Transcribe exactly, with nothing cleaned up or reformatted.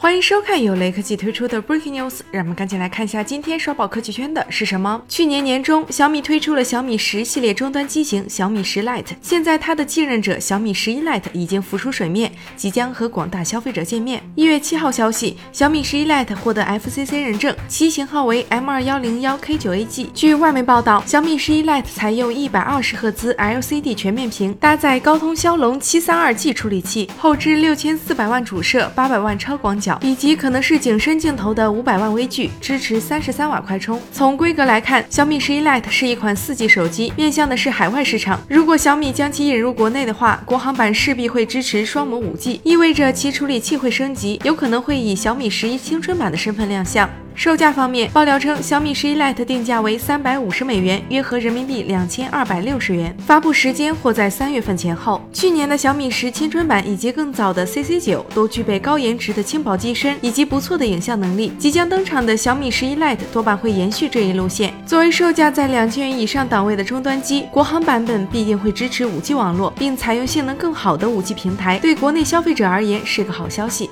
欢迎收看由雷科技推出的 Breaking News， 让我们赶紧来看一下今天刷爆科技圈的是什么。去年年中，小米推出了小米十系列终端机型小米十 Lite， 现在它的继任者小米十一 Lite 已经浮出水面，即将和广大消费者见面。一月七号消息，小米十一 Lite 获得 F C C 认证，其型号为 M 二一零一 K 九 A G。据外媒报道，小米十一 Lite 采用一百二十赫兹 L C D 全面屏，搭载高通骁龙 七三二 G 处理器，后置六千四百万主摄、八百万超广角，以及可能是景深镜头的五百万微距，支持三十三瓦快充。从规格来看，小米十一 Lite 是一款 四G 手机，面向的是海外市场。如果小米将其引入国内的话，国行版势必会支持双模 五G， 意味着其处理器会升级，有可能会以小米十一青春版的身份亮相。售价方面，爆料称小米十一 Lite 定价为三百五十美元，约合人民币两千二百六十元，发布时间或在三月份前后。去年的小米十青春版以及更早的 C C 九 都具备高颜值的轻薄机身以及不错的影像能力，即将登场的小米十一 Lite 多半会延续这一路线。作为售价在两千元以上档位的终端机，国行版本必定会支持 五G 网络，并采用性能更好的 五G 平台，对国内消费者而言是个好消息。